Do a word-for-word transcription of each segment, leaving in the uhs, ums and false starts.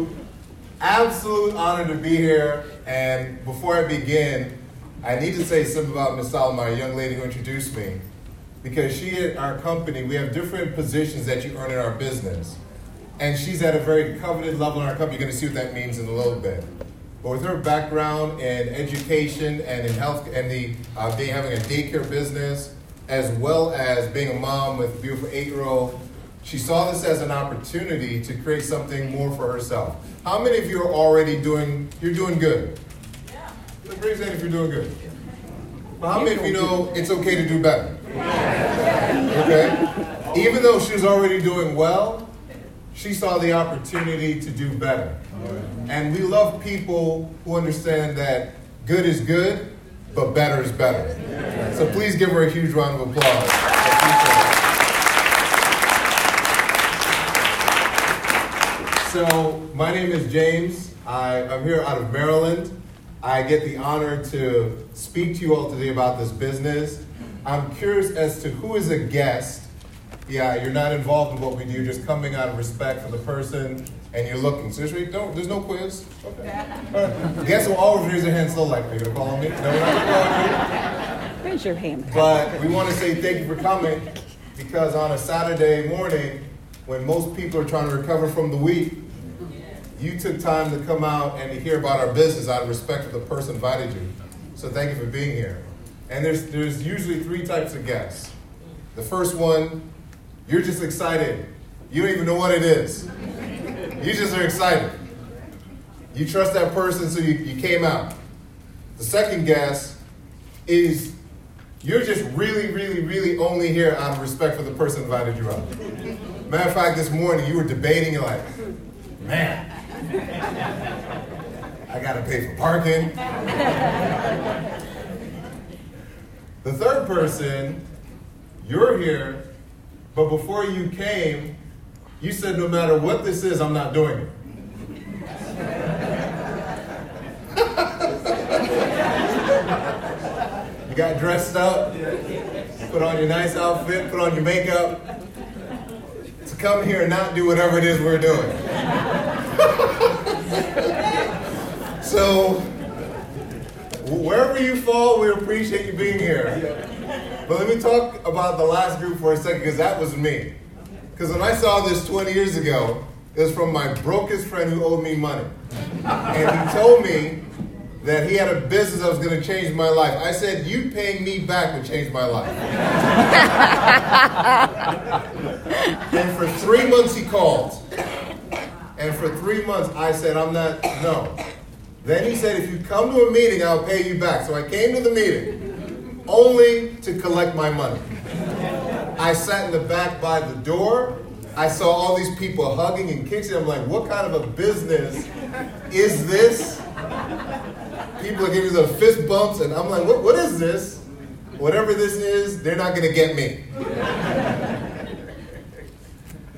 absolute, absolute honor to be here. And before I begin, I need to say something about Miz Salma, a young lady who introduced me. Because she at our company, we have different positions that you earn in our business. And she's at a very coveted level in our company. You're going to see what that means in a little bit. But with her background in education and in health and the uh, being having a daycare business, as well as being a mom with a beautiful eight-year-old, she saw this as an opportunity to create something more for herself. How many of you are already doing, you're doing good? Yeah. Raise your hand if you're doing good. But how many of you know it's okay to do better? Okay? Even though she was already doing well, she saw the opportunity to do better. And we love people who understand that good is good, but better is better. So please give her a huge round of applause. So my name is James. I, I'm here out of Maryland. I get the honor to speak to you all today about this business. I'm curious as to who is a guest. Yeah, you're not involved in what we do. You're just coming out of respect for the person, and you're looking. Seriously, don't. There's no quiz. Okay. Right. Guess who always raise their hand so likely? You're gonna call me? No, we're not gonna call you. Raise your hand. But we want to say thank you for coming, because on a Saturday morning, when most people are trying to recover from the week, you took time to come out and to hear about our business out of respect for the person invited you. So thank you for being here. And there's there's usually three types of guests. The first one. You're just excited. You don't even know what it is. You just are excited. You trust that person, so you, you came out. The second guess is you're just really, really, really only here out of respect for the person invited you out. Matter of fact, this morning you were debating, you're like, man, I gotta pay for parking. The third person, you're here, but before you came, you said, no matter what this is, I'm not doing it. You got dressed up, put on your nice outfit, put on your makeup, to come here and not do whatever it is we're doing. So, wherever you fall, we appreciate you being here. But let me talk about the last group for a second, because that was me. Because when I saw this twenty years ago, it was from my brokest friend who owed me money. And he told me that he had a business that was going to change my life. I said, you paying me back would change my life. And for three months he called. And for three months I said, I'm not, no. Then he said, if you come to a meeting, I'll pay you back. So I came to the meeting. Only to collect my money. I sat in the back by the door. I saw all these people hugging and kissing. I'm like, what kind of a business is this? People are giving me the fist bumps, and I'm like, what, what is this? Whatever this is, they're not gonna get me.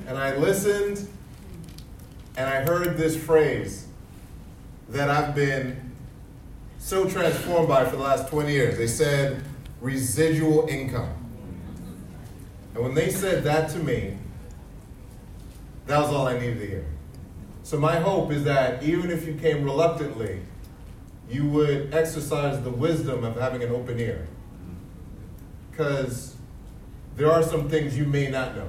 And I listened, and I heard this phrase that I've been so transformed by for the last twenty years. They said, residual income. And when they said that to me, that was all I needed to hear. So my hope is that even if you came reluctantly, you would exercise the wisdom of having an open ear. Because there are some things you may not know.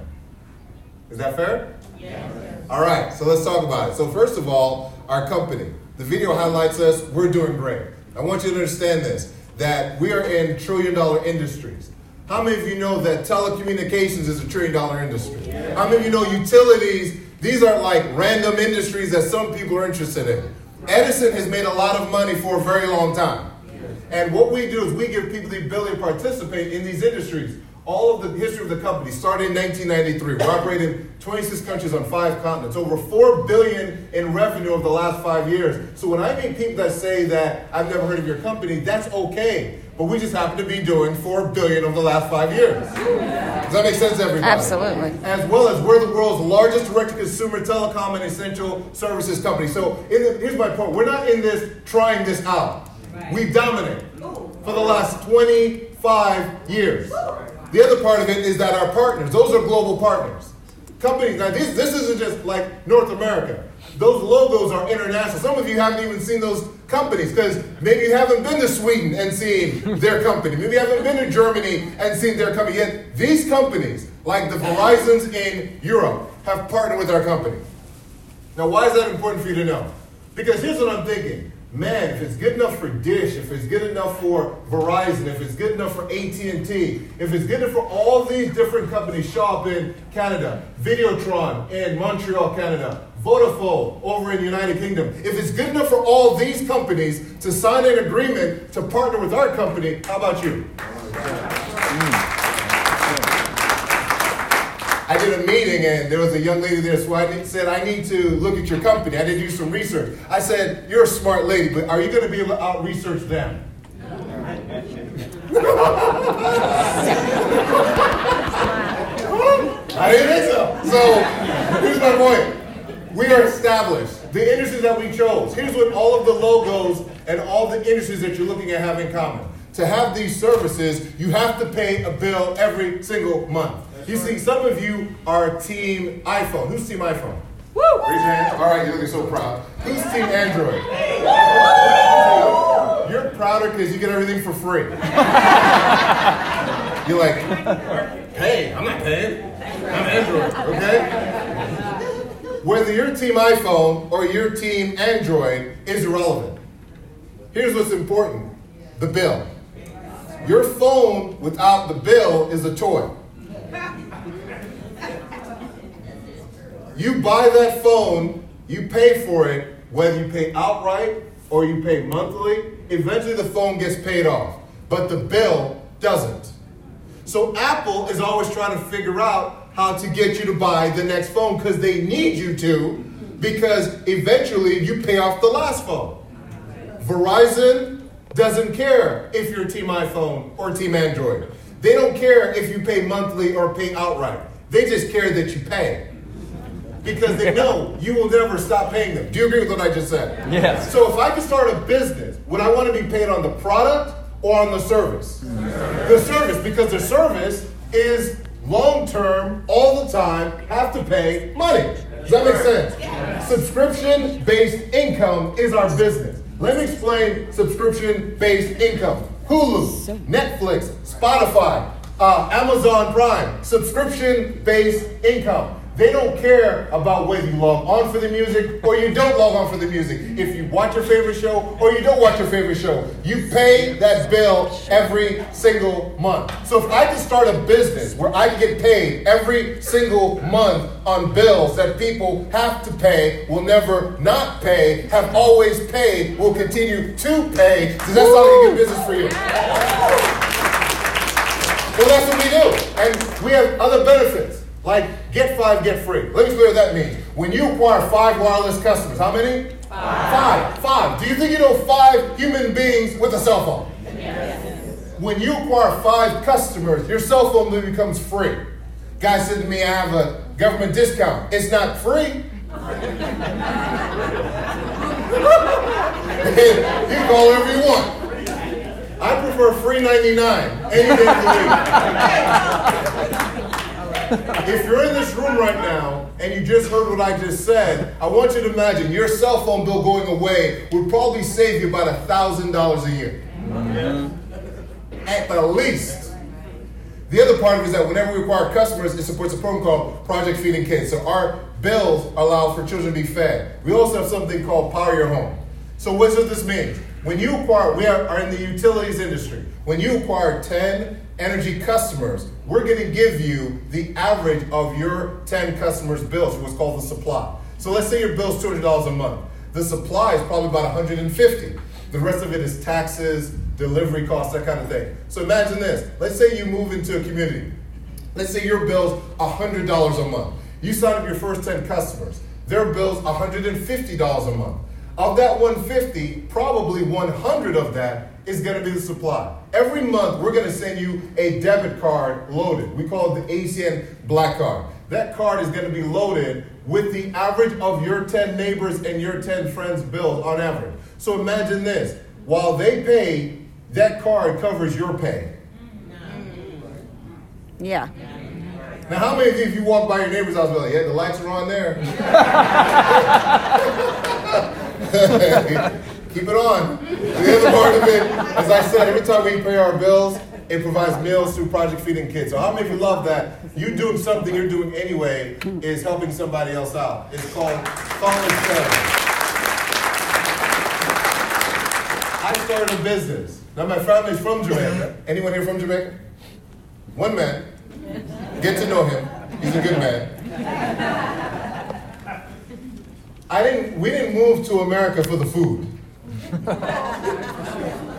Is that fair? Yes. All right, so let's talk about it. So first of all, our company. The video highlights us. We're doing great. I want you to understand this. That we are in trillion-dollar industries. How many of you know that telecommunications is a trillion-dollar industry? Yeah. How many of you know utilities, these are like random industries that some people are interested in. Edison has made a lot of money for a very long time. Yeah. And what we do is we give people the ability to participate in these industries. All of the history of the company started in nineteen ninety-three. We operated in twenty-six countries on five continents. Over four billion dollars in revenue over the last five years. So when I meet people that say that I've never heard of your company, that's okay. But we just happen to be doing four billion dollars over the last five years. Does that make sense, everybody? Absolutely. As well as we're the world's largest direct-to-consumer telecom and essential services company. So in the, here's my point. We're not in this trying this out. Right. We dominate for the last twenty-five years. The other part of it is that our partners, those are global partners. Companies, now this, this isn't just like North America. those logos are international. Some of you haven't even seen those companies because maybe you haven't been to Sweden and seen their company. Maybe you haven't been to Germany and seen their company. Yet these companies, like the Verizons in Europe, have partnered with our company. Now, why is that important for you to know? Because here's what I'm thinking. Man, if it's good enough for Dish, if it's good enough for Verizon, if it's good enough for A T and T, if it's good enough for all these different companies, Shop in Canada, Videotron in Montreal, Canada, Vodafone over in the United Kingdom, if it's good enough for all these companies to sign an agreement to partner with our company, how about you? I did a meeting and there was a young lady there, so I said, I need to look at your company. I did do some research. I said, you're a smart lady, but are you going to be able to out-research them? I didn't think so. So here's my point. We are established. The industries that we chose. Here's what all of the logos and all the industries that you're looking at have in common. To have these services, you have to pay a bill every single month. You see, some of you are Team iPhone. Who's Team iPhone? Woo! Raise your hand. All right, you're looking so proud. Who's Team Android? Woo! You're prouder because you get everything for free. You're like, hey, I'm not paying. I'm Android, okay? Whether you're Team iPhone or you're Team Android is irrelevant. Here's what's important. The bill. Your phone without the bill is a toy. You buy that phone, you pay for it, whether you pay outright or you pay monthly, eventually the phone gets paid off, but the bill doesn't. So Apple is always trying to figure out how to get you to buy the next phone because they need you to, because eventually you pay off the last phone. Verizon doesn't care if you're Team iPhone or Team Android. They don't care if you pay monthly or pay outright. They just care that you pay. Because they know you will never stop paying them. Do you agree with what I just said? Yes. So if I could start a business, would I want to be paid on the product or on the service? Yes. The service, because the service is long-term, all the time, have to pay money. Does that make sense? Yes. Subscription-based income is our business. Let me explain subscription-based income. Hulu, Netflix, Spotify, uh, Amazon Prime, subscription-based income. They don't care about whether you log on for the music or you don't log on for the music. If you watch your favorite show or you don't watch your favorite show, you pay that bill every single month. So if I could start a business where I could get paid every single month on bills that people have to pay, will never not pay, have always paid, will continue to pay, because that's all you do business for you. Well, that's what we do. And we have other benefits. Like, get five, get free. Let me clear what that means. When you acquire five wireless customers, how many? Five. Five. Five. Do you think you know five human beings with a cell phone? Yes. When you acquire five customers, your cell phone then becomes free. Guy said to me, I have a government discount. It's not free. You can call whatever you want. I prefer free ninety-nine any day of the week. If you're in this room right now and you just heard what I just said, I want you to imagine your cell phone bill going away would probably save you about one thousand dollars a year. Mm-hmm. At the least. The other part of it is that whenever we acquire customers, it supports a program called Project Feeding Kids. So our bills allow for children to be fed. We also have something called Power Your Home. So what's what this means? When you acquire, we are, are in the utilities industry. When you acquire ten energy customers, we're going to give you the average of your ten customers' bills, what's called the supply. So let's say your bill is two hundred dollars a month. The supply is probably about one hundred fifty dollars. The rest of it is taxes, delivery costs, that kind of thing. So imagine this. Let's say you move into a community. Let's say your bill's one hundred dollars a month. You sign up your first ten customers. Their bill's one hundred fifty dollars a month. Of that one hundred fifty dollars, probably one hundred dollars of that is going to be the supply. Every month, we're going to send you a debit card loaded. We call it the A C N Black Card. That card is going to be loaded with the average of your ten neighbors and your ten friends' bills on average. So imagine this. While they pay, that card covers your pay. Yeah. Now, how many of you, if you walk by your neighbor's house, be like, yeah, the lights are on there. Keep it on. The other part of it, as I said, every time we pay our bills, it provides meals through Project Feeding Kids. So how many of you love that? You doing something you're doing anyway is helping somebody else out. It's called Falling Seven. I started a business. Now, my family's from Jamaica. Anyone here from Jamaica? One man. Get to know him. He's a good man. I didn't, we didn't move to America for the food. You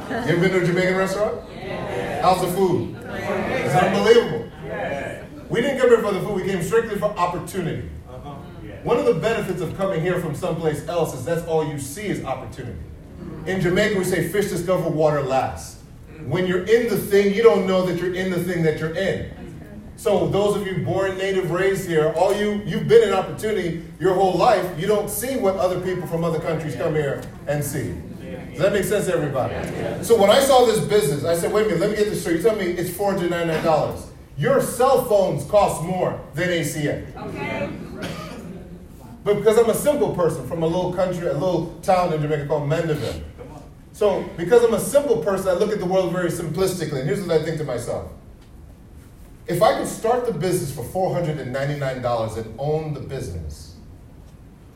ever been to a Jamaican restaurant? Yeah. How's the food? It's unbelievable. Yeah. We didn't come here for the food. We came strictly for opportunity. Uh-huh. Yeah. One of the benefits of coming here from someplace else is that's all you see is opportunity. In Jamaica, we say fish discover water last. When you're in the thing, you don't know that you're in the thing that you're in. So those of you born, native, raised here, all you, you've been in opportunity your whole life. You don't see what other people from other countries come here and see. Does that make sense to everybody? So when I saw this business, I said, wait a minute, let me get this straight. You tell me it's four hundred ninety-nine dollars. Your cell phones cost more than A C N. Okay. But because I'm a simple person from a little country, a little town in Jamaica called Mandeville. So because I'm a simple person, I look at the world very simplistically. And here's what I think to myself. If I could start the business for four hundred ninety-nine dollars and own the business,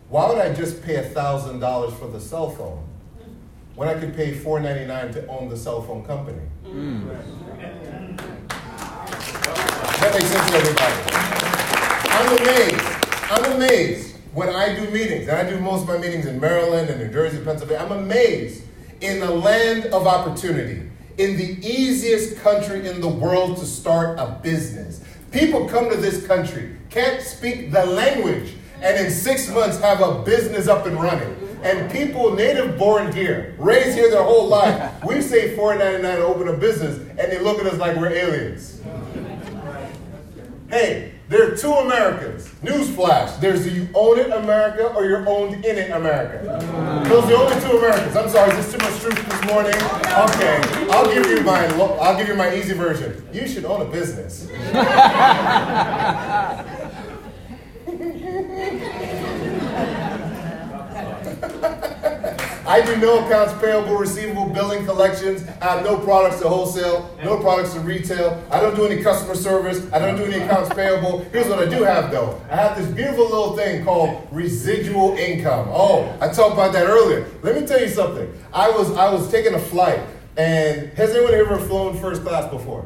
why would I just pay one thousand dollars for the cell phone when I could pay four hundred ninety-nine dollars to own the cell phone company? Mm. That makes sense to everybody. I'm amazed. I'm amazed. When I do meetings, and I do most of my meetings in Maryland and New Jersey, Pennsylvania, I'm amazed in the land of opportunity, in the easiest country in the world to start a business. People come to this country, can't speak the language, and in six months have a business up and running. And people native born here, raised here their whole life, we say four ninety-nine to open a business, and they look at us like we're aliens. Hey. There are two Americans. Newsflash. There's the you own it America or you're owned in it America. Those are the only two Americans. I'm sorry, is this too much truth this morning? Okay, I'll give you my I'll give you my easy version. You should own a business. I do no accounts payable, receivable, billing, collections. I have no products to wholesale, no products to retail. I don't do any customer service. I don't do any accounts payable. Here's what I do have, though. I have this beautiful little thing called residual income. Oh, I talked about that earlier. Let me tell you something. I was I was taking a flight, and has anyone ever flown first class before?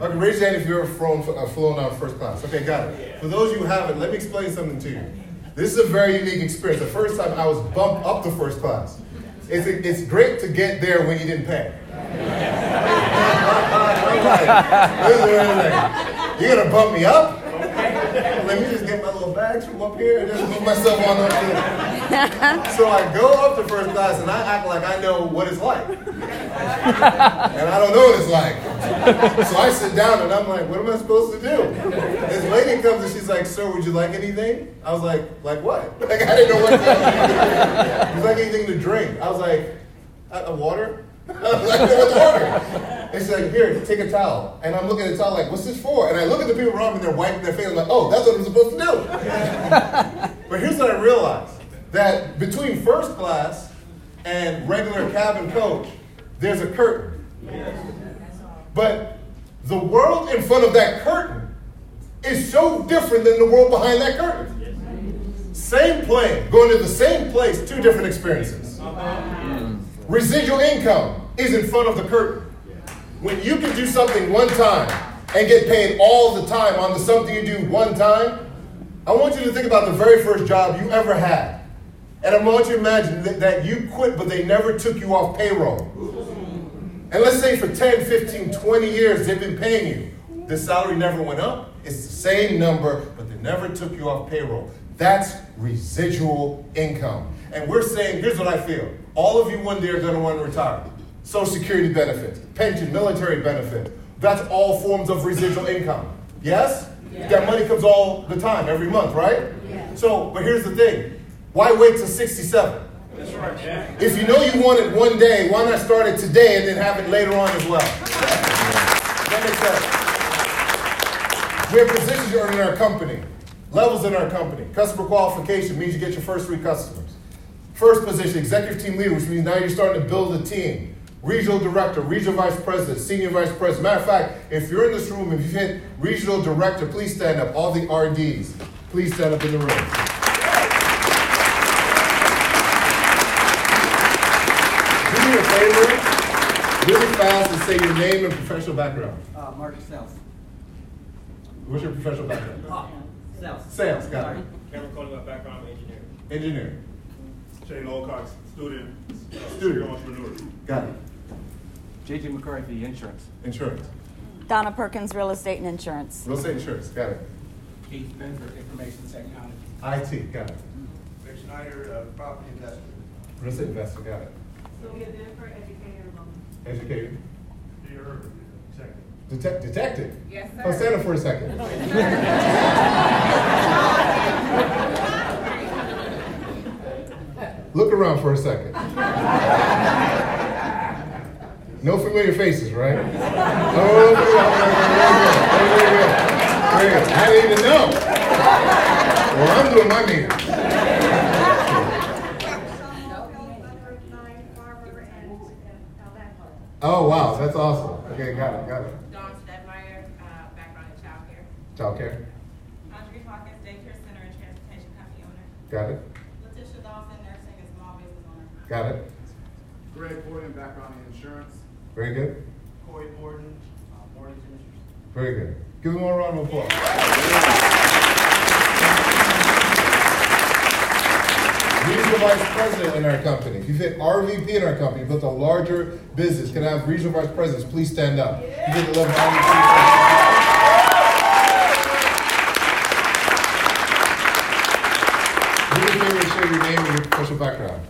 Okay, raise your hand if you've ever flown, uh, flown out first class. Okay, got it. For those of you who haven't, let me explain something to you. This is a very unique experience. The first time I was bumped up to first class. It's, it's great to get there when you didn't pay. You're going to bump me up? Let me just get my little bags from up here and just move myself on up here. So I go up to first class and I act like I know what it's like. And I don't know what it's like. So I sit down and I'm like, what am I supposed to do? This lady comes and she's like, sir, would you like anything? I was like, like what? Like I didn't know what to do. Would you like anything to drink? I was like, a water? I was like, what's water? And she's like, here, take a towel. And I'm looking at the towel like, what's this for? And I look at the people around me and they're wiping their face. I'm like, oh, that's what I'm supposed to do. But here's what I realized. That between first class and regular cabin coach, there's a curtain. Yes. But the world in front of that curtain is so different than the world behind that curtain. Yes. Same plane, going to the same place, two different experiences. Uh-huh. Residual income is in front of the curtain. When you can do something one time and get paid all the time on the something you do one time, I want you to think about the very first job you ever had. And I want you to imagine that, that you quit, but they never took you off payroll. And let's say for ten, fifteen, twenty years they've been paying you. The salary never went up. It's the same number, but they never took you off payroll. That's residual income. And we're saying, here's what I feel. All of you one day are going to want to retire. Social Security benefits, pension, military benefits. That's all forms of residual income. Yes? Yeah. That money comes all the time, every month, right? Yeah. So, but here's the thing. Why wait till sixty-seven? That's right, yeah. If you know you want it one day, why not start it today and then have it later on as well? Yeah. That makes sense. We have positions you earn in our company, levels in our company. Customer qualification means you get your first three customers. First position, executive team leader, which means now you're starting to build a team. Regional director, regional vice president, senior vice president. Matter of fact, if you're in this room, if you hit regional director, please stand up. All the R Ds, please stand up in the room. Do me a favor, really fast, and say your name and professional background. Uh, Mark Sales. What's your professional background? Uh, sales. Sales, got Sorry. it. Kevin Cole, background engineer. Engineer. Shane Olcox, student. Uh, student entrepreneur. Got it. J J McCarthy, insurance. Insurance. Donna Perkins, real estate and insurance. Real estate insurance, got it. Keith Benford, information technology. I T, got it. Rick Schneider, uh, property investor. Real estate investor, got it. Sylvia Benford, educator. Educator. Peter Herbert, detective. Detective? Yes, sir. Oh, stand up for a second. Look around for a second. No familiar faces, right? Oh, there you go. I didn't even know. Well, I'm doing my meeting. Oh, wow. That's awesome. Okay, got it, got it. Dawn Stedmeyer, uh, background in child care. Child care. Andre Hawkins, daycare center and transportation company owner. Got it. Letitia Dawson, nursing and small business owner. Got it. Greg Gordon, background in insurance. Very good. Corey Borden, uh, mortgage industry. Very good. Give them all a round of applause. Regional vice president in our company. If you fit R V P in our company, you built a larger business. Can I have regional vice presidents? Please stand up. Yeah. You get the level R V P. Would you be able to share your name and your professional background?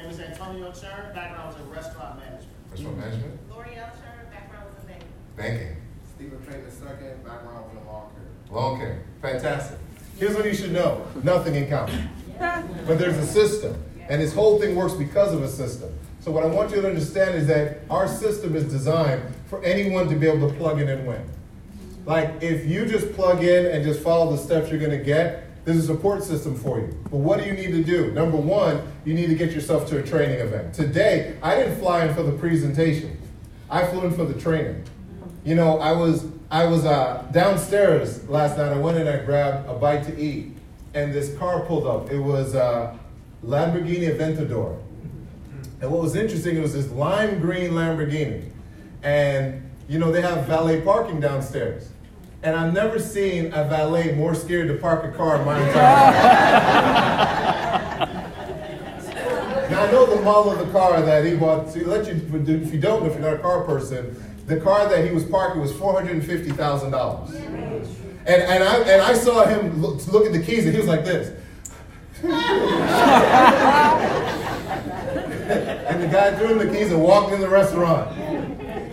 Background was in restaurant management. Restaurant management? Lori Elsher, background was in banking. Banking. Stephen Clayton the second, background was in lawn care. Lawn care. Fantastic. Here's what you should know. Nothing in common. Yeah. But there's a system. And this whole thing works because of a system. So what I want you to understand is that our system is designed for anyone to be able to plug in and win. Like, if you just plug in and just follow the steps you're going to get, there's a support system for you. But what do you need to do? Number one, you need to get yourself to a training event. Today, I didn't fly in for the presentation. I flew in for the training. You know, I was I was uh, downstairs last night. I went in and I grabbed a bite to eat. And this car pulled up. It was uh, Lamborghini Aventador. And what was interesting, it was this lime green Lamborghini. And, you know, they have valet parking downstairs. And I've never seen a valet more scared to park a car in my entire life. Now, I know the model of the car that he bought. So he let you, if you don't know, if you're not a car person, the car that he was parking was four hundred fifty thousand dollars. And and I and I saw him look, look at the keys, and he was like this. And the guy threw him the keys and walked in the restaurant.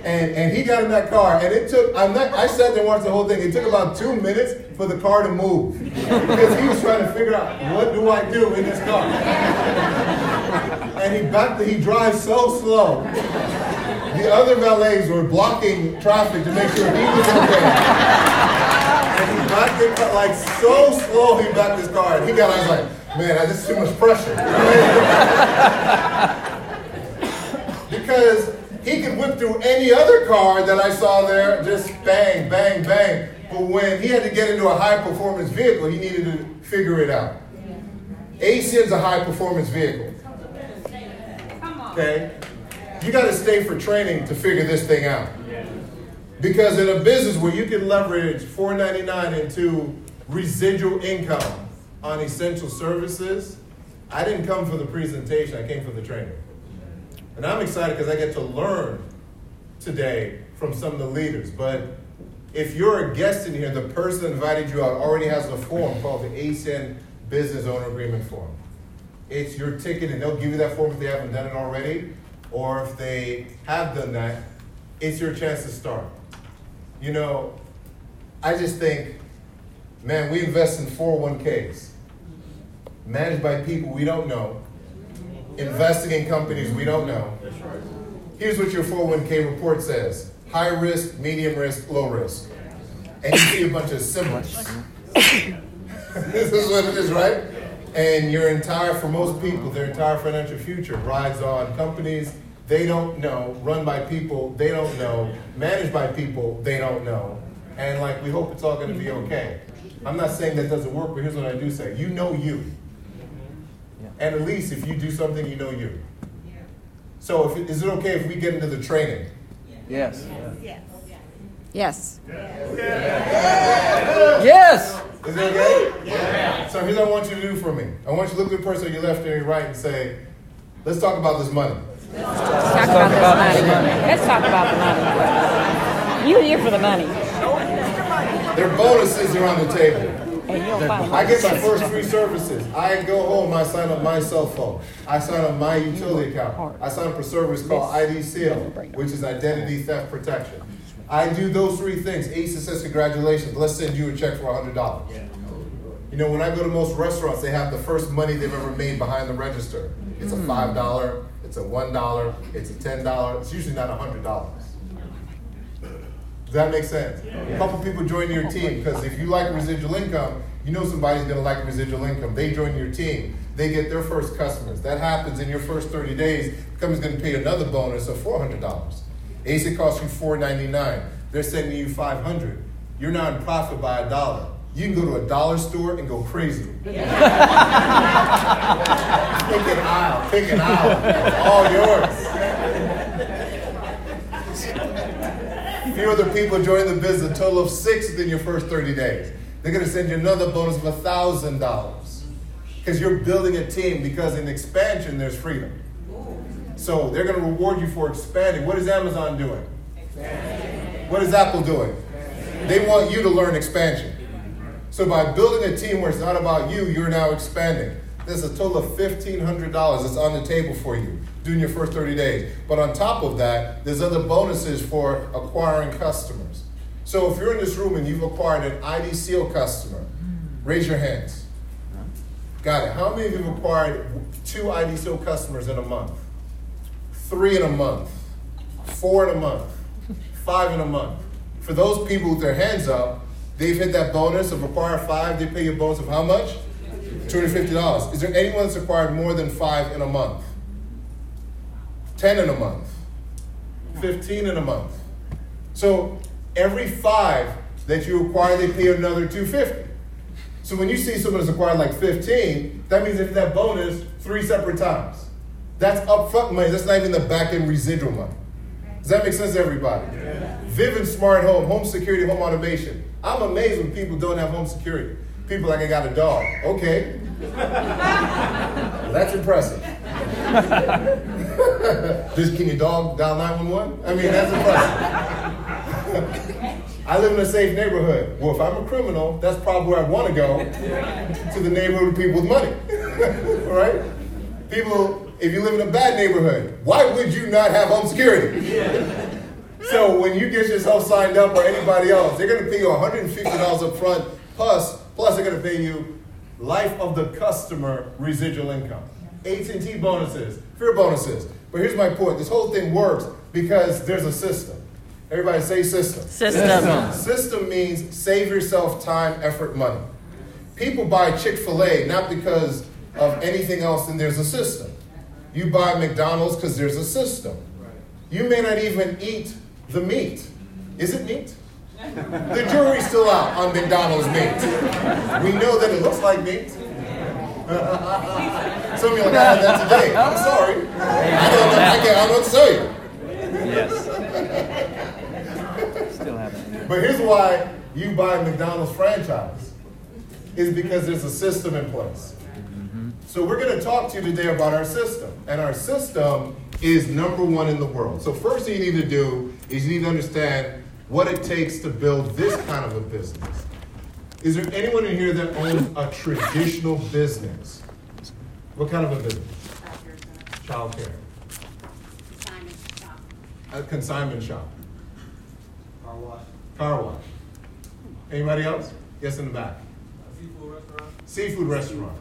And and he got in that car, and it took, I'm not, I sat there and watched the whole thing. It took about two minutes for the car to move. Because he was trying to figure out, what do I do in this car? And he backed, he drives so slow. The other valets were blocking traffic to make sure he was okay. And he backed it, like, so slow he backed his car. And he got, I was like, man, I just too much pressure. Because he could whip through any other car that I saw there, just bang, bang, bang. But when he had to get into a high-performance vehicle, he needed to figure it out. A C N's a high-performance vehicle. Okay? You got to stay for training to figure this thing out. Because in a business where you can leverage four ninety-nine into residual income on essential services, I didn't come for the presentation. I came for the training. And I'm excited because I get to learn today from some of the leaders. But if you're a guest in here, the person that invited you out already has a form called the A C N Business Owner Agreement Form. It's your ticket, and they'll give you that form if they haven't done it already. Or if they have done that, it's your chance to start. You know, I just think, man, we invest in four oh one k's managed by people we don't know, investing in companies we don't know. That's right. Here's what your four oh one k report says. High risk, medium risk, low risk. and you see a bunch of siblings. This is what it is, right? And your entire, for most people, their entire financial future rides on companies they don't know, run by people they don't know, managed by people they don't know. And like, we hope it's all going to be okay. I'm not saying that doesn't work, but here's what I do say. You know you. And at least if you do something, you know you. So if it, is it okay if we get into the training? Yes. Yes. Yes. Yes. Yes. Yes. Is it okay? Yeah. So here's what I want you to do for me. I want you to look at the person on your left and your right and say, let's talk about this money. Let's talk about this money. Let's talk about the money. You're here for the money. Their bonuses are on the table. I get my first three services. I go home, I sign up my cell phone. I sign up my utility account. I sign up for a service called I D C L, which is Identity Theft Protection. I do those three things. Ace says, congratulations, let's send you a check for one hundred dollars. You know, when I go to most restaurants, they have the first money they've ever made behind the register. It's a five dollars, it's a one dollar, it's a ten dollars. It's usually not one hundred dollars. Does that make sense? Yeah. A couple people join your team because if you like residual income, you know somebody's going to like residual income. They join your team. They get their first customers. That happens in your first thirty days. The company's going to pay another bonus of four hundred dollars. A S I C costs you four ninety-nine. They're sending you five hundred dollars. You're not in profit by a dollar. You can go to a dollar store and go crazy. Pick an aisle. Pick an aisle. It's all yours. Few other people join the business, a total of six within your first thirty days. They're going to send you another bonus of one thousand dollars because you're building a team, because in expansion, there's freedom. So they're going to reward you for expanding. What is Amazon doing? Expanding. What is Apple doing? Expanding. They want you to learn expansion. So by building a team where it's not about you, you're now expanding. There's a total of fifteen hundred dollars that's on the table for you during your first thirty days. But on top of that, there's other bonuses for acquiring customers. So if you're in this room and you've acquired an I D C L customer, raise your hands. Got it. How many of you have acquired two I D C L customers in a month? Three in a month. Four in a month. Five in a month. For those people with their hands up, they've hit that bonus of acquire five. They pay you a bonus of how much? two hundred fifty dollars. Is there anyone that's acquired more than five in a month? ten in a month? fifteen in a month? So every five that you acquire, they pay another two hundred fifty dollars. So when you see someone that's acquired like fifteen, that means if that bonus three separate times. That's upfront money. That's not even the back-end residual money. Does that make sense to everybody? Yeah. Vivint Smart Home, home security, home automation. I'm amazed when people don't have home security. People like, I got a dog. Okay. Well, that's impressive. Just can your dog dial nine one one? I mean, that's impressive. I live in a safe neighborhood. Well, if I'm a criminal, that's probably where I want to go, to the neighborhood of people with money. All right? People, if you live in a bad neighborhood, why would you not have home security? Yeah. So when you get yourself signed up or anybody else, they're going to pay you one hundred fifty dollars up front plus Plus, they're going to pay you life of the customer residual income. A T and T bonuses, fear bonuses. But here's my point. This whole thing works because there's a system. Everybody say system. System. System, system means save yourself time, effort, money. People buy Chick-fil-A not because of anything else, and there's a system. You buy McDonald's because there's a system. You may not even eat the meat. Is it meat? The jury's still out on McDonald's meat. We know that it looks like meat. Some of you are like, I had that today. I'm sorry. I don't know, I can't, I don't know what to say. Yes. Still happening. But here's why you buy a McDonald's franchise. Is because there's a system in place. Mm-hmm. So we're going to talk to you today about our system. And our system is number one in the world. So first thing you need to do is you need to understand what it takes to build this kind of a business. Is there anyone in here that owns a traditional business? What kind of a business? Child care. Consignment shop. A consignment shop. Car wash. Car wash. Anybody else? Yes, in the back. A seafood restaurant. Seafood restaurant.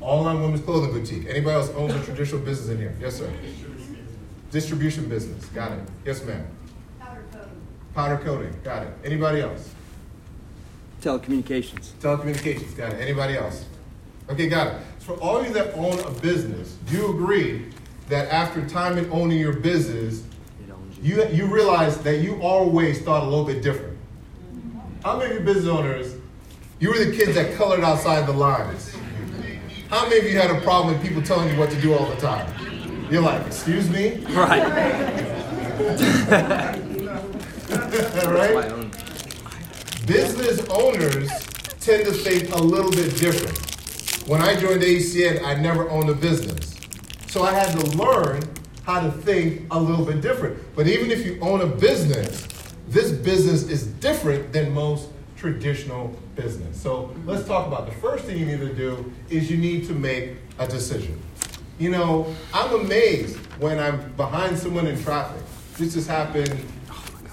All-in women's clothing boutique. Anybody else owns a traditional business in here? Yes, sir. Distribution business. Got it. Yes, ma'am. Powder coating. Powder coating, got it. Anybody else? Telecommunications. Telecommunications, got it. Anybody else? Okay, got it. So for all of you that own a business, do you agree that after time in owning your business, you. you you realize that you always thought a little bit different? How many of you business owners, you were the kids that colored outside the lines? How many of you had a problem with people telling you what to do all the time? You're like, excuse me? Right. Right? Business owners tend to think a little bit different. When I joined A C N, I never owned a business. So I had to learn how to think a little bit different. But even if you own a business, this business is different than most traditional business. So let's talk about it. The first thing you need to do is you need to make a decision. You know, I'm amazed when I'm behind someone in traffic. This just happened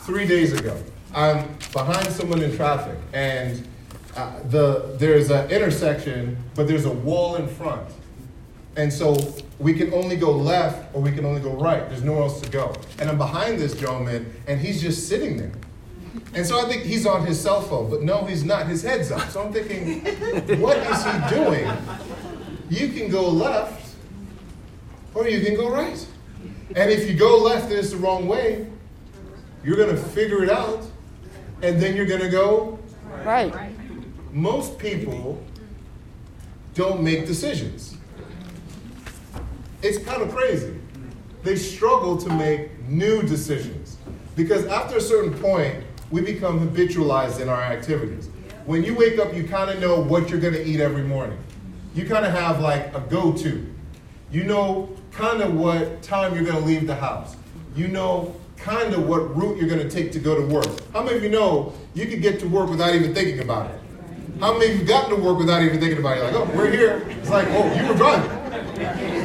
Three days ago. I'm behind someone in traffic, and uh, the there's an intersection, but there's a wall in front. And so we can only go left or we can only go right. There's nowhere else to go. And I'm behind this gentleman, and he's just sitting there. And so I think he's on his cell phone, but no, he's not. His head's up. So I'm thinking, what is he doing? You can go left or you can go right. And if you go left and it's the wrong way, you're going to figure it out, and then you're going to go right. right. Most people don't make decisions. It's kind of crazy. They struggle to make new decisions because after a certain point, we become habitualized in our activities. When you wake up, you kind of know what you're going to eat every morning. You kind of have like a go-to. You know kind of what time you're going to leave the house. You know kind of what route you're going to take to go to work. How many of you know you could get to work without even thinking about it? How many of you got to work without even thinking about it? You're like, oh, we're here. It's like, oh, you were driving.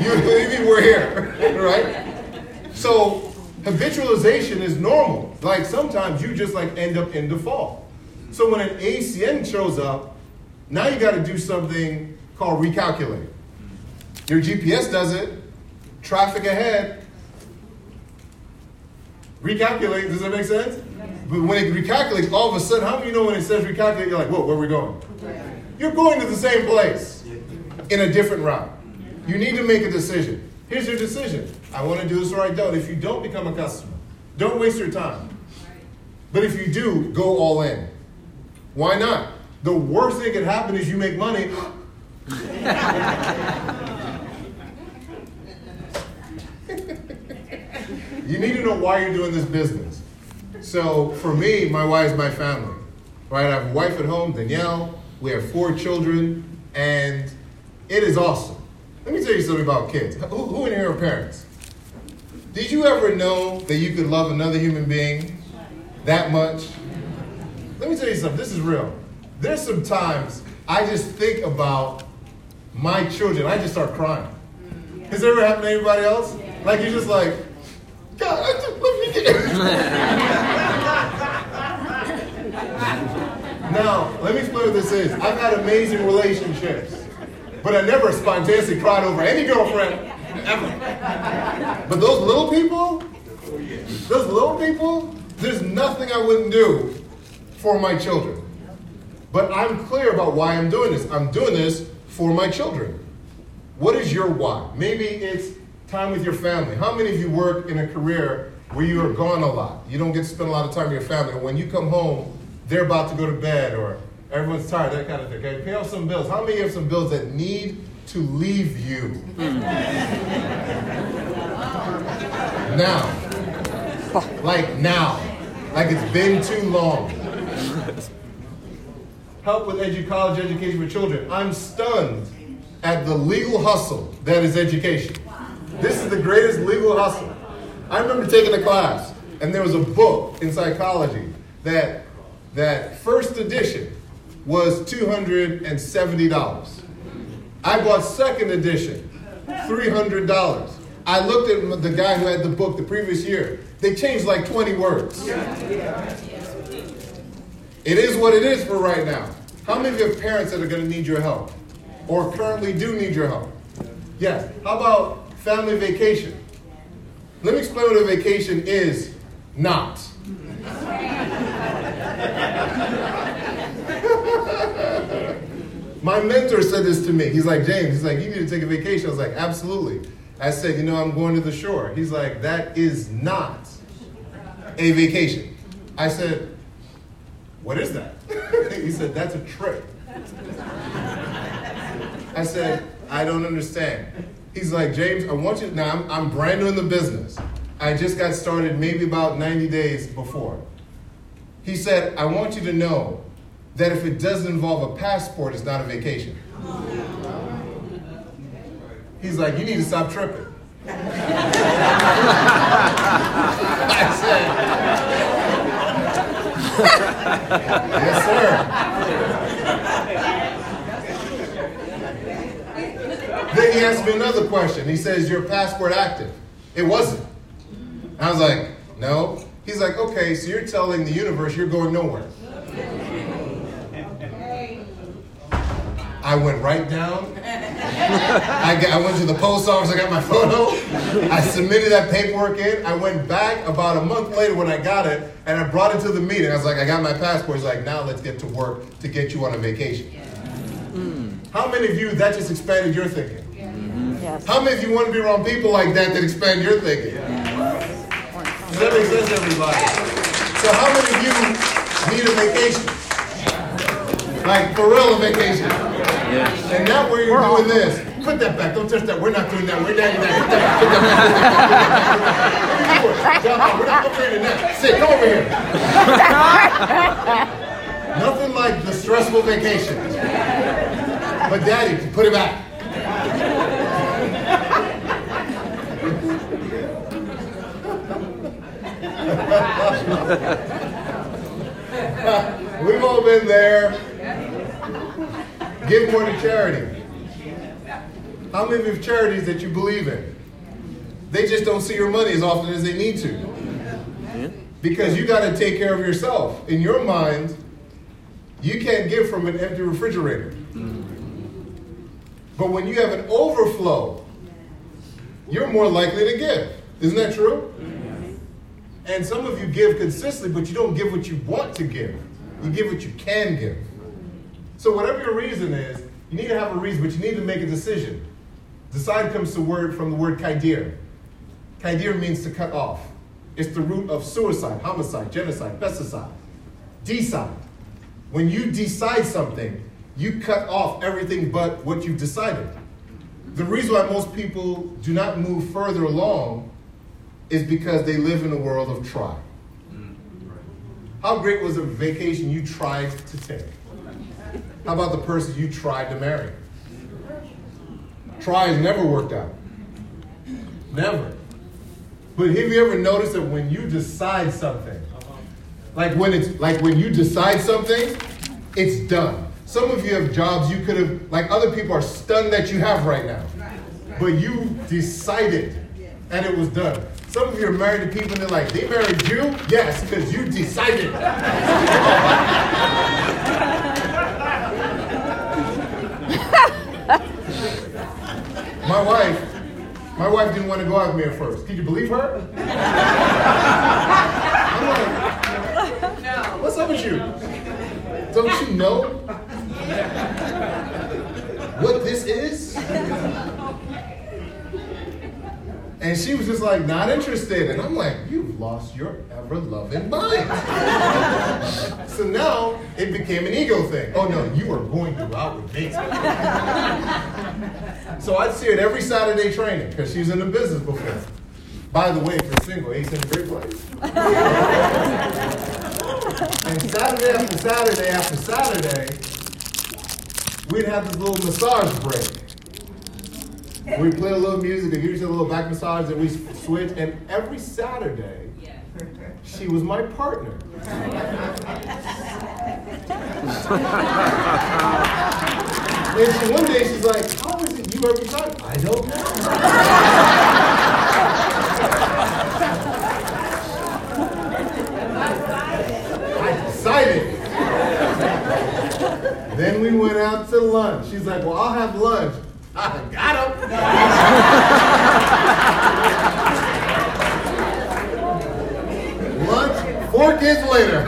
You, you mean we're here, right? So habitualization is normal. Like sometimes you just like end up in default. So when an A C N shows up, now you got to do something called recalculate. Your G P S does it. Traffic ahead. Recalculate, does that make sense? Yeah. But when it recalculates, all of a sudden, how do you know when it says recalculate, you're like, whoa, where are we going? Yeah. You're going to the same place in a different route. Yeah. You need to make a decision. Here's your decision. I want to do this or I don't. If you don't, become a customer. Don't waste your time. Right. But if you do, go all in. Why not? The worst thing that can happen is you make money. You need to know why you're doing this business. So for me, my wife is my family, right? I have a wife at home, Danielle. We have four children, and it is awesome. Let me tell you something about kids. Who, who in here are parents? Did you ever know that you could love another human being that much? Let me tell you something. This is real. There's some times I just think about my children. I just start crying. Has that ever happened to anybody else? Like you're just like, God, I just, let me get it. Now, let me explain what this is. I've had amazing relationships, but I never spontaneously cried over any girlfriend, ever. But those little people, those little people, there's nothing I wouldn't do for my children. But I'm clear about why I'm doing this. I'm doing this for my children. What is your why? Maybe it's time with your family. How many of you work in a career where you are gone a lot? You don't get to spend a lot of time with your family. And when you come home, they're about to go to bed or everyone's tired, that kind of thing. Okay, pay off some bills. How many of you have some bills that need to leave you? Now. Like now. Like it's been too long. Help with edu- college education for children. I'm stunned at the legal hustle that is education. This is the greatest legal hustle. I remember taking a class, and there was a book in psychology that that first edition was two hundred seventy dollars. I bought second edition, three hundred dollars. I looked at the guy who had the book the previous year. They changed like twenty words. It is what it is for right now. How many of your parents that are going to need your help or currently do need your help? Yes. How about family vacation? Let me explain what a vacation is not. My mentor said this to me. He's like, James, he's like, you need to take a vacation. I was like, absolutely. I said, you know, I'm going to the shore. He's like, that is not a vacation. I said, what is that? He said, that's a trip. I said, I don't understand. He's like, James, I want you to, now I'm, I'm brand new in the business. I just got started maybe about ninety days before. He said, I want you to know that if it doesn't involve a passport, it's not a vacation. He's like, you need to stop tripping. I said, yes, sir. Then he asked me another question. He says, your passport active? It wasn't. I was like, no. He's like, okay, so you're telling the universe you're going nowhere. I went right down. I, got, I went to the post office, I got my photo. I submitted that paperwork in. I went back about a month later when I got it, and I brought it to the meeting. I was like, I got my passport. He's like, now let's get to work to get you on a vacation. Yeah. Mm. How many of you, that just expanded your thinking? Yeah. Mm-hmm. Yes. How many of you want to be around people like that that expand your thinking? Yeah. Yeah. Does that make sense, everybody? So how many of you need a vacation? Like, for real, a vacation. Yes. And not where you're doing this. Put that back. Don't touch that. We're not doing that. We're not doing that. Put that, put that back. Put that back. We're not comparing that. Sit. Come over here. Nothing like the stressful vacation. But Daddy, put it back. We've all been there. Give more to charity. How many of you have charities that you believe in? They just don't see your money as often as they need to. Because you got to take care of yourself. In your mind, you can't give from an empty refrigerator. But when you have an overflow, you're more likely to give. Isn't that true? And some of you give consistently, but you don't give what you want to give. You give what you can give. So whatever your reason is, you need to have a reason, but you need to make a decision. Decide comes to word from the word kaidir. Kaidir means to cut off. It's the root of suicide, homicide, genocide, pesticide. Decide. When you decide something, you cut off everything but what you've decided. The reason why most people do not move further along is because they live in a world of try. How great was a vacation you tried to take? How about the person you tried to marry? Try has never worked out. Never. But have you ever noticed that when you decide something, like when it's like when you decide something, it's done. Some of you have jobs you could have, like other people are stunned that you have right now. But you decided and it was done. Some of you are married to people and they're like, they married you? Yes, because you decided. My wife, my wife didn't want to go out with me at first. Can you believe her? I'm like, no. What's up with you? Don't you know what this is? And she was just like, not interested. And I'm like, you've lost your ever-loving mind. So now it became an ego thing. Oh no, you are going to go out with me. So I'd see her at every Saturday training because she's in the business before. By the way, if you're single, ain't in a great place. And Saturday after Saturday after Saturday, we'd have this little massage break. We play a little music, we give each other a little back massage, and we switch. And every Saturday, she was my partner. And she, one day she's like, how is it you every time? I don't know. I decided. Then we went out to lunch. She's like, well, I'll have lunch. I got him. Lunch, four kids later.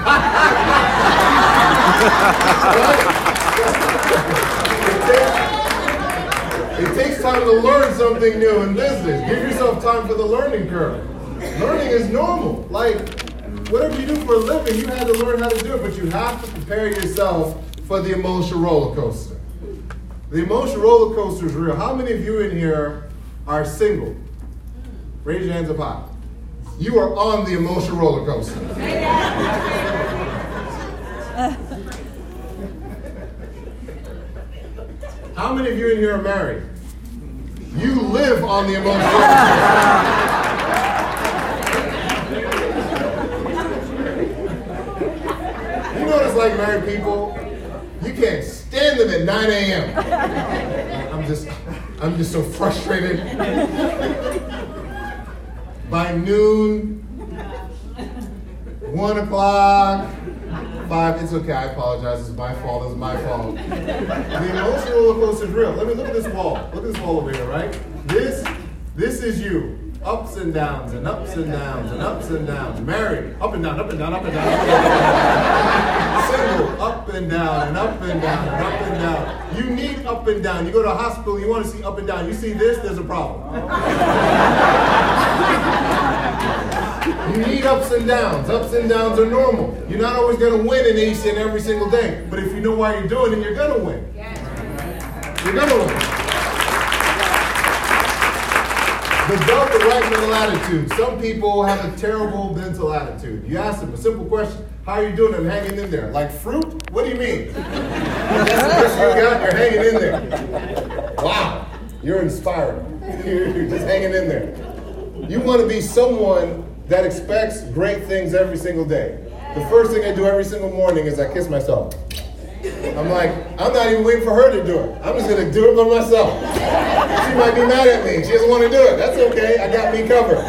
It takes time to learn something new in business. Give yourself time for the learning curve. Learning is normal. Like, whatever you do for a living, you had to learn how to do it, but you have to prepare yourself for the emotional roller coaster. The emotional roller coaster is real. How many of you in here are single? Raise your hands up high. You are on the emotional roller coaster. How many of you in here are married? You live on the emotional roller coaster. You know what it's like, married people? You can't stand them at nine a.m. I'm just, I'm just so frustrated. By noon, one o'clock, five, it's okay, I apologize, it's my fault, it's my fault. The emotional roller coaster is real. Let me look at this wall. Look at this wall over here, right? This, this is you. Ups and downs, and ups and downs, and ups and downs. Married, up and down, up and down, up and down, up and down. Single, up and down, and up and down, and up and down. You need up and down. You go to a hospital, you want to see up and down. You see this, there's a problem. You need ups and downs. Ups and downs are normal. You're not always going to win in each and every single day. But if you know why you're doing it, you're going to win. Yes. You're going to win. Develop the right mental attitude. Some people have a terrible mental attitude. You ask them a simple question. How are you doing? I'm hanging in there. Like fruit? What do you mean? That's the question you got. You're hanging in there. Wow. You're inspiring. You're just hanging in there. You want to be someone that expects great things every single day. The first thing I do every single morning is I kiss myself. I'm like, I'm not even waiting for her to do it. I'm just gonna do it by myself. She might be mad at me. She doesn't want to do it. That's okay, I got me covered.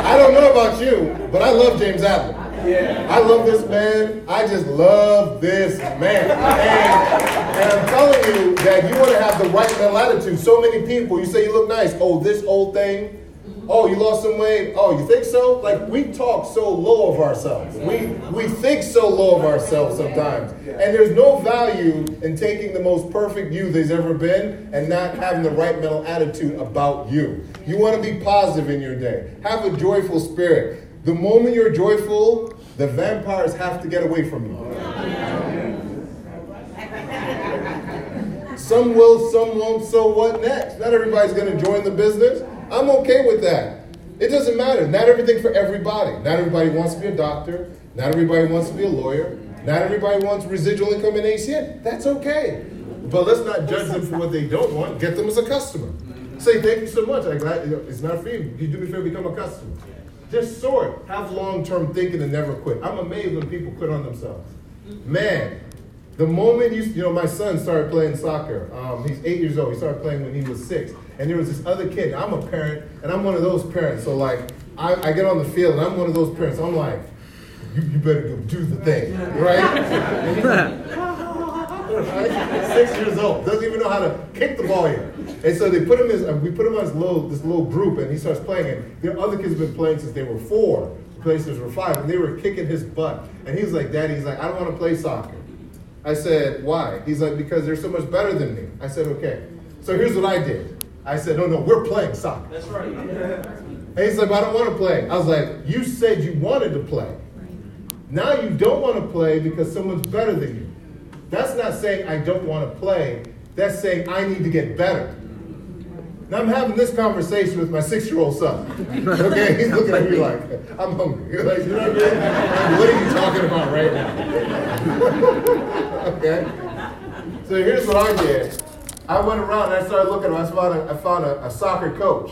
I don't know about you, but I love James Apple. Yeah. I love this man. I just love this man. And, and I'm telling you that you wanna have the right mental attitude. So many people, you say you look nice. Oh, this old thing. Oh, you lost some weight. Oh, you think so? Like, we talk so low of ourselves. We we think so low of ourselves sometimes. And there's no value in taking the most perfect you there's ever been and not having the right mental attitude about you. You want to be positive in your day. Have a joyful spirit. The moment you're joyful, the vampires have to get away from you. Some will, some won't, so what next? Not everybody's going to join the business. I'm okay with that. It doesn't matter. Not everything for everybody. Not everybody wants to be a doctor. Not everybody wants to be a lawyer. Not everybody wants residual income in A C N. That's okay. But let's not judge them for what they don't want. Get them as a customer. Say, thank you so much. I glad, you know, it's not for you. You do me a favor, become a customer. Just sort. Have long-term thinking and never quit. I'm amazed when people quit on themselves. Man, the moment you, you know, my son started playing soccer. Um, he's eight years old. He started playing when he was six. And there was this other kid. I'm a parent, and I'm one of those parents. So, like, I, I get on the field, and I'm one of those parents. I'm like, you, you better go do the thing, right? And he's like, six years old, doesn't even know how to kick the ball yet. And so they put him as we put him on this little this little group, and he starts playing. And the other kids have been playing since they were four. The places were five, and they were kicking his butt. And he was like, Daddy, he's like, I don't want to play soccer. I said, why? He's like, because they're so much better than me. I said, okay. So here's what I did. I said, no, no, we're playing soccer. That's right. Yeah. And he's like, I don't want to play. I was like, you said you wanted to play. Now you don't want to play because someone's better than you. That's not saying I don't want to play. That's saying I need to get better. Now I'm having this conversation with my six-year-old son. Okay, he's looking at me like, I'm hungry. Like, you know what I mean? Like, what are you talking about right now? Okay. So here's what I did. I went around and I started looking. I found, a, I found a, a soccer coach.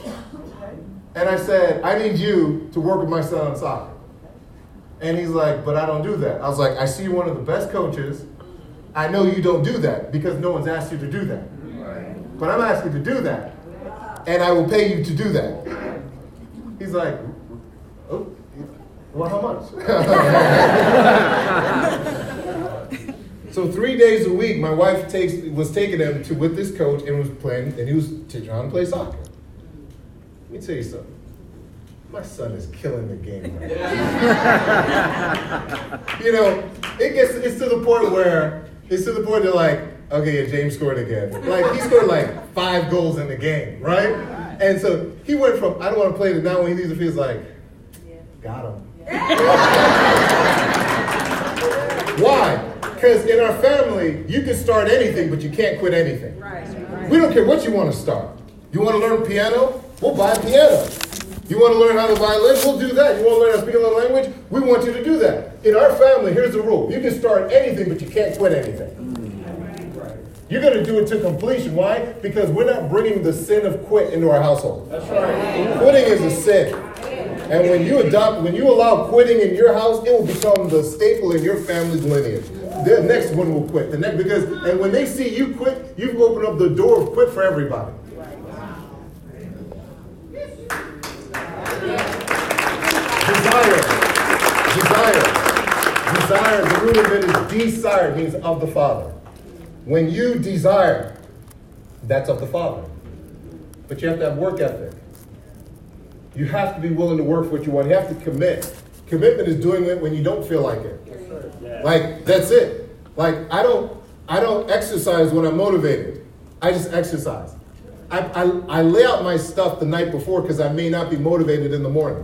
And I said, I need you to work with my son on soccer. And he's like, but I don't do that. I was like, I see you're one of the best coaches. I know you don't do that because no one's asked you to do that. Right. But I'm asking you to do that. And I will pay you to do that. He's like, oh, well, how much? So three days a week, my wife takes was taking him to with this coach and was playing, and he was teaching him how to play soccer. Let me tell you something. my son is killing the game right now. You know, it gets it's to the point where it's to the point that like, okay, yeah, James scored again. Like he scored like five goals in the game, right? And so he went from I don't want to play to now when he leaves the field, like, got him. Why? Because in our family, you can start anything, but you can't quit anything. Right. We don't care what you want to start. You want to learn piano? We'll buy a piano. You want to learn how to violin? We'll do that. You want to learn how to speak another language? We want you to do that. In our family, here's the rule. You can start anything, but you can't quit anything. You're going to do it to completion. Why? Because we're not bringing the sin of quit into our household. That's right. Quitting is a sin. And when you adopt, when you allow quitting in your house, it will become the staple in your family's lineage. The next one will quit. The next, because, and when they see you quit, you've opened up the door of quit for everybody. Desire. Desire. Desire. The root of it is desire. It means of the Father. When you desire, that's of the Father. But you have to have work ethic. You have to be willing to work for what you want. You have to commit. Commitment is doing it when you don't feel like it. Yes, like, that's it. Like, I don't I don't exercise when I'm motivated. I just exercise. I, I, I lay out my stuff the night before because I may not be motivated in the morning.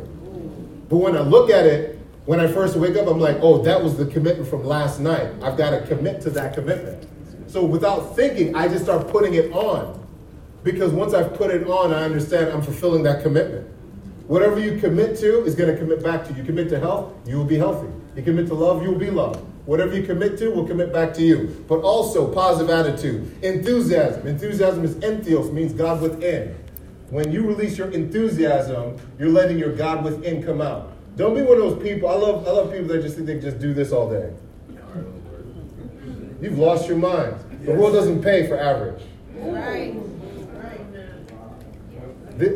But when I look at it, when I first wake up, I'm like, oh, that was the commitment from last night. I've got to commit to that commitment. So without thinking, I just start putting it on. Because once I've put it on, I understand I'm fulfilling that commitment. Whatever you commit to is going to commit back to you. You commit to health, you will be healthy. You commit to love, you will be loved. Whatever you commit to will commit back to you. But also positive attitude, enthusiasm. Enthusiasm is entheos, means God within. When you release your enthusiasm, you're letting your God within come out. Don't be one of those people. I love I love people that just think they just do this all day. You've lost your mind. The world doesn't pay for average. Right. Right.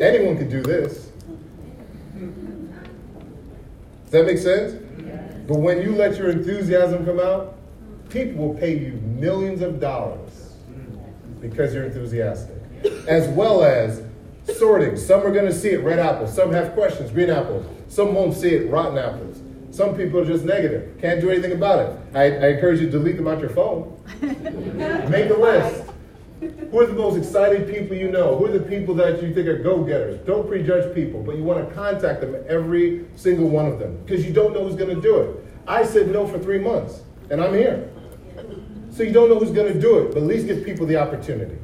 Anyone can do this. Does that make sense? Yes. But when you let your enthusiasm come out, people will pay you millions of dollars because you're enthusiastic. As well as sorting. Some are going to see it red apples. Some have questions, green apples. Some won't see it, rotten apples. Some people are just negative. Can't do anything about it. I, I encourage you to delete them out your phone. Make a list. Who are the most excited people you know? Who are the people that you think are go-getters? Don't prejudge people, but you want to contact them, every single one of them, because you don't know who's going to do it. I said no for three months, and I'm here. So you don't know who's going to do it, but at least give people the opportunity.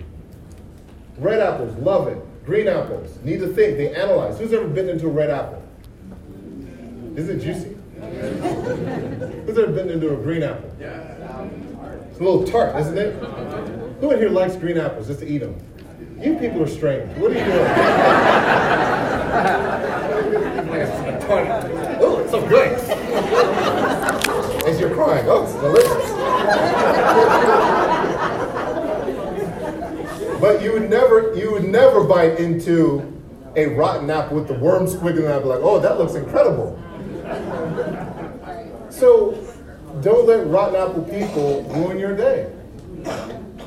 Red apples, love it. Green apples, need to think, they analyze. Who's ever bitten into a red apple? Is it juicy? Who's ever bitten into a green apple? It's a little tart, isn't it? Who in here likes green apples just to eat them? You people are strange. What are you doing? Oh, it's so good. As you're crying, oh, it's delicious. But you would never, you would never bite into a rotten apple with the worm squiggling and I'd be like, oh, that looks incredible. So don't let rotten apple people ruin your day.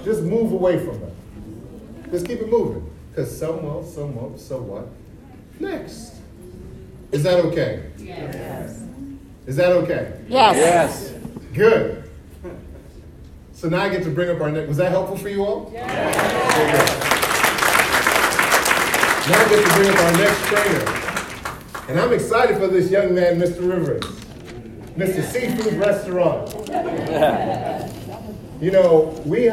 Just move away from it. Just keep it moving. Because some will, some won't, so what? Next. Is that okay? Yes. Is that okay? Yes. Yes. Good. So now I get to bring up our next. Was that helpful for you all? Yes. Okay. Now I get to bring up our next trainer. And I'm excited for this young man, Mister Rivers. Mister Seafood Restaurant. You know, we have